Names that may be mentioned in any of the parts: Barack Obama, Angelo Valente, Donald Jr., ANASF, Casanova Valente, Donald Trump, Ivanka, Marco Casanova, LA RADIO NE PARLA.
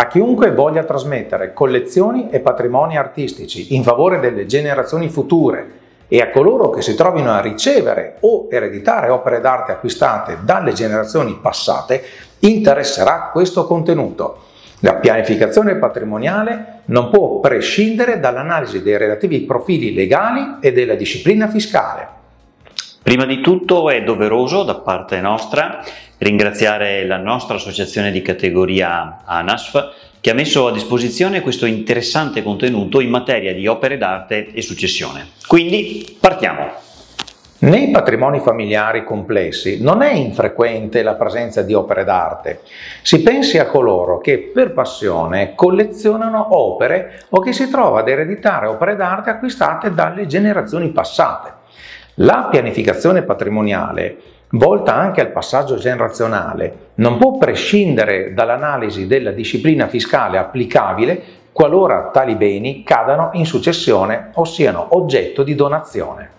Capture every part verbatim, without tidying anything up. a chiunque voglia trasmettere collezioni e patrimoni artistici in favore delle generazioni future e a coloro che si trovino a ricevere o ereditare opere d'arte acquistate dalle generazioni passate, interesserà questo contenuto. La pianificazione patrimoniale non può prescindere dall'analisi dei relativi profili legali e della disciplina fiscale. Prima di tutto è doveroso da parte nostra ringraziare la nostra associazione di categoria ANASF che ha messo a disposizione questo interessante contenuto in materia di opere d'arte e successione. Quindi partiamo! Nei patrimoni familiari complessi non è infrequente la presenza di opere d'arte. Si pensi a coloro che per passione collezionano opere o che si trova ad ereditare opere d'arte acquistate dalle generazioni passate. La pianificazione patrimoniale, volta anche al passaggio generazionale, non può prescindere dall'analisi della disciplina fiscale applicabile qualora tali beni cadano in successione o siano oggetto di donazione.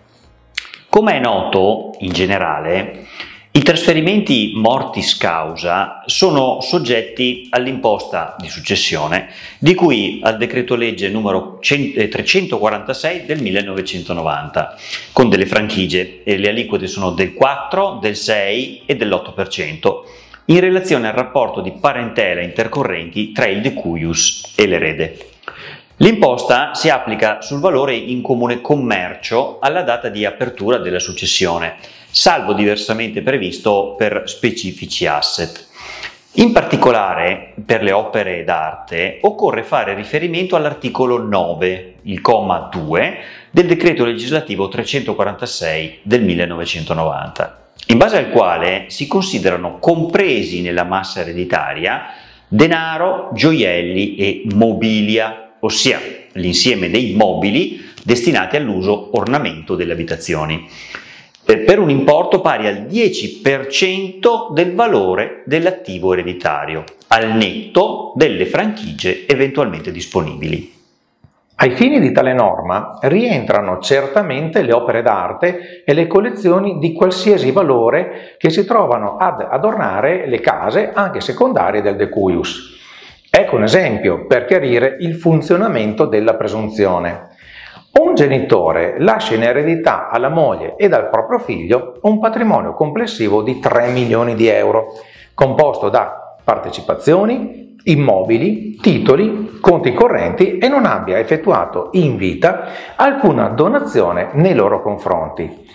Come è noto, in generale, i trasferimenti mortis causa sono soggetti all'imposta di successione, di cui al decreto legge numero trecentoquarantasei del millenovecentonovanta, con delle franchigie, e le aliquote sono del quattro, del sei e dell'otto per cento, in relazione al rapporto di parentela intercorrenti tra il decuius e l'erede. L'imposta si applica sul valore in comune commercio alla data di apertura della successione, salvo diversamente previsto per specifici asset. In particolare, per le opere d'arte occorre fare riferimento all'articolo nove, il comma due, del decreto legislativo trecentoquarantasei del millenovecentonovanta, in base al quale si considerano compresi nella massa ereditaria denaro, gioielli e mobilia, ossia l'insieme dei mobili destinati all'uso ornamento delle abitazioni, per un importo pari al dieci per cento del valore dell'attivo ereditario, al netto delle franchigie eventualmente disponibili. Ai fini di tale norma rientrano certamente le opere d'arte e le collezioni di qualsiasi valore che si trovano ad adornare le case anche secondarie del decuius. Ecco un esempio per chiarire il funzionamento della presunzione. Un genitore lascia in eredità alla moglie ed al proprio figlio un patrimonio complessivo di tre milioni di euro, composto da partecipazioni, immobili, titoli, conti correnti e non abbia effettuato in vita alcuna donazione nei loro confronti.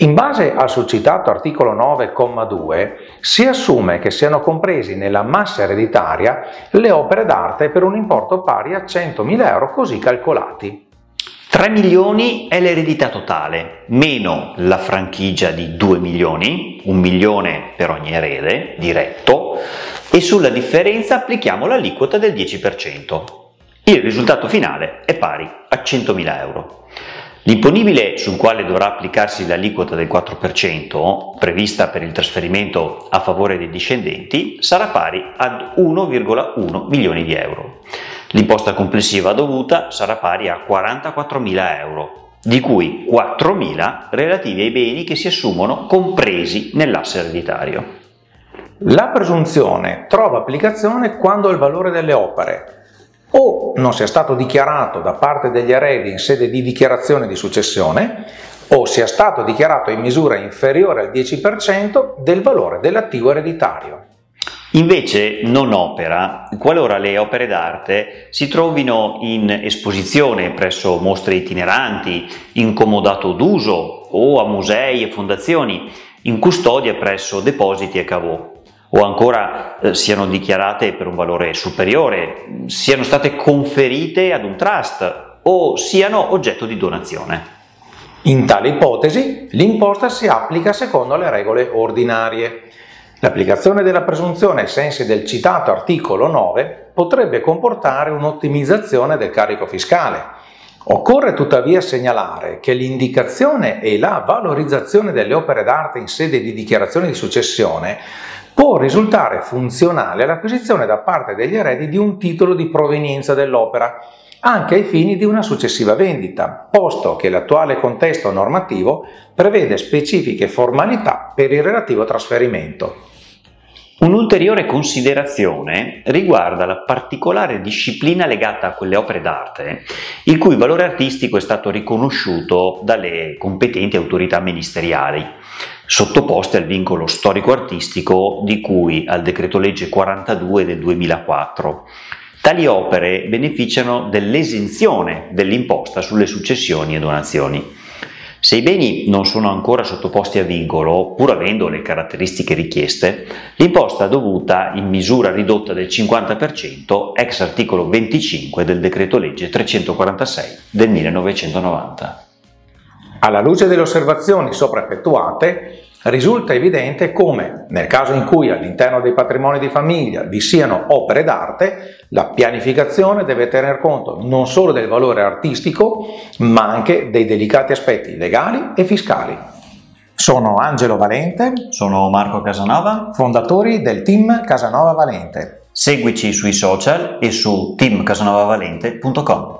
In base al succitato articolo nove comma due si assume che siano compresi nella massa ereditaria le opere d'arte per un importo pari a centomila euro così calcolati. tre milioni è l'eredità totale, meno la franchigia di due milioni, un milione per ogni erede diretto, e sulla differenza applichiamo l'aliquota del dieci per cento. Il risultato finale è pari a centomila euro. L'imponibile sul quale dovrà applicarsi l'aliquota del quattro per cento, prevista per il trasferimento a favore dei discendenti, sarà pari ad uno virgola uno milioni di euro. L'imposta complessiva dovuta sarà pari a quarantaquattromila euro, di cui quattromila relativi ai beni che si assumono compresi nell'asse ereditario. La presunzione trova applicazione quando il valore delle opere o non sia stato dichiarato da parte degli eredi in sede di dichiarazione di successione, o sia stato dichiarato in misura inferiore al dieci per cento del valore dell'attivo ereditario. Invece non opera qualora le opere d'arte si trovino in esposizione presso mostre itineranti, in comodato d'uso o a musei e fondazioni, in custodia presso depositi e cavò, o ancora eh, siano dichiarate per un valore superiore, siano state conferite ad un trust o siano oggetto di donazione. In tale ipotesi l'imposta si applica secondo le regole ordinarie. L'applicazione della presunzione ai sensi del citato articolo nove potrebbe comportare un'ottimizzazione del carico fiscale. Occorre tuttavia segnalare che l'indicazione e la valorizzazione delle opere d'arte in sede di dichiarazione di successione può risultare funzionale all'acquisizione da parte degli eredi di un titolo di provenienza dell'opera, anche ai fini di una successiva vendita, posto che l'attuale contesto normativo prevede specifiche formalità per il relativo trasferimento. Un'ulteriore considerazione riguarda la particolare disciplina legata a quelle opere d'arte il cui valore artistico è stato riconosciuto dalle competenti autorità ministeriali, sottoposte al vincolo storico-artistico di cui al decreto legge quarantadue del duemilaquattro. Tali opere beneficiano dell'esenzione dell'imposta sulle successioni e donazioni. Se i beni non sono ancora sottoposti a vincolo, pur avendo le caratteristiche richieste, l'imposta dovuta in misura ridotta del cinquanta per cento ex articolo venticinque del decreto legge trecentoquarantasei del millenovecentonovanta. Alla luce delle osservazioni sopra effettuate, risulta evidente come, nel caso in cui all'interno dei patrimoni di famiglia vi siano opere d'arte, la pianificazione deve tener conto non solo del valore artistico, ma anche dei delicati aspetti legali e fiscali. Sono Angelo Valente, sono Marco Casanova, fondatori del team Casanova Valente. Seguici sui social e su team casanova valente punto com.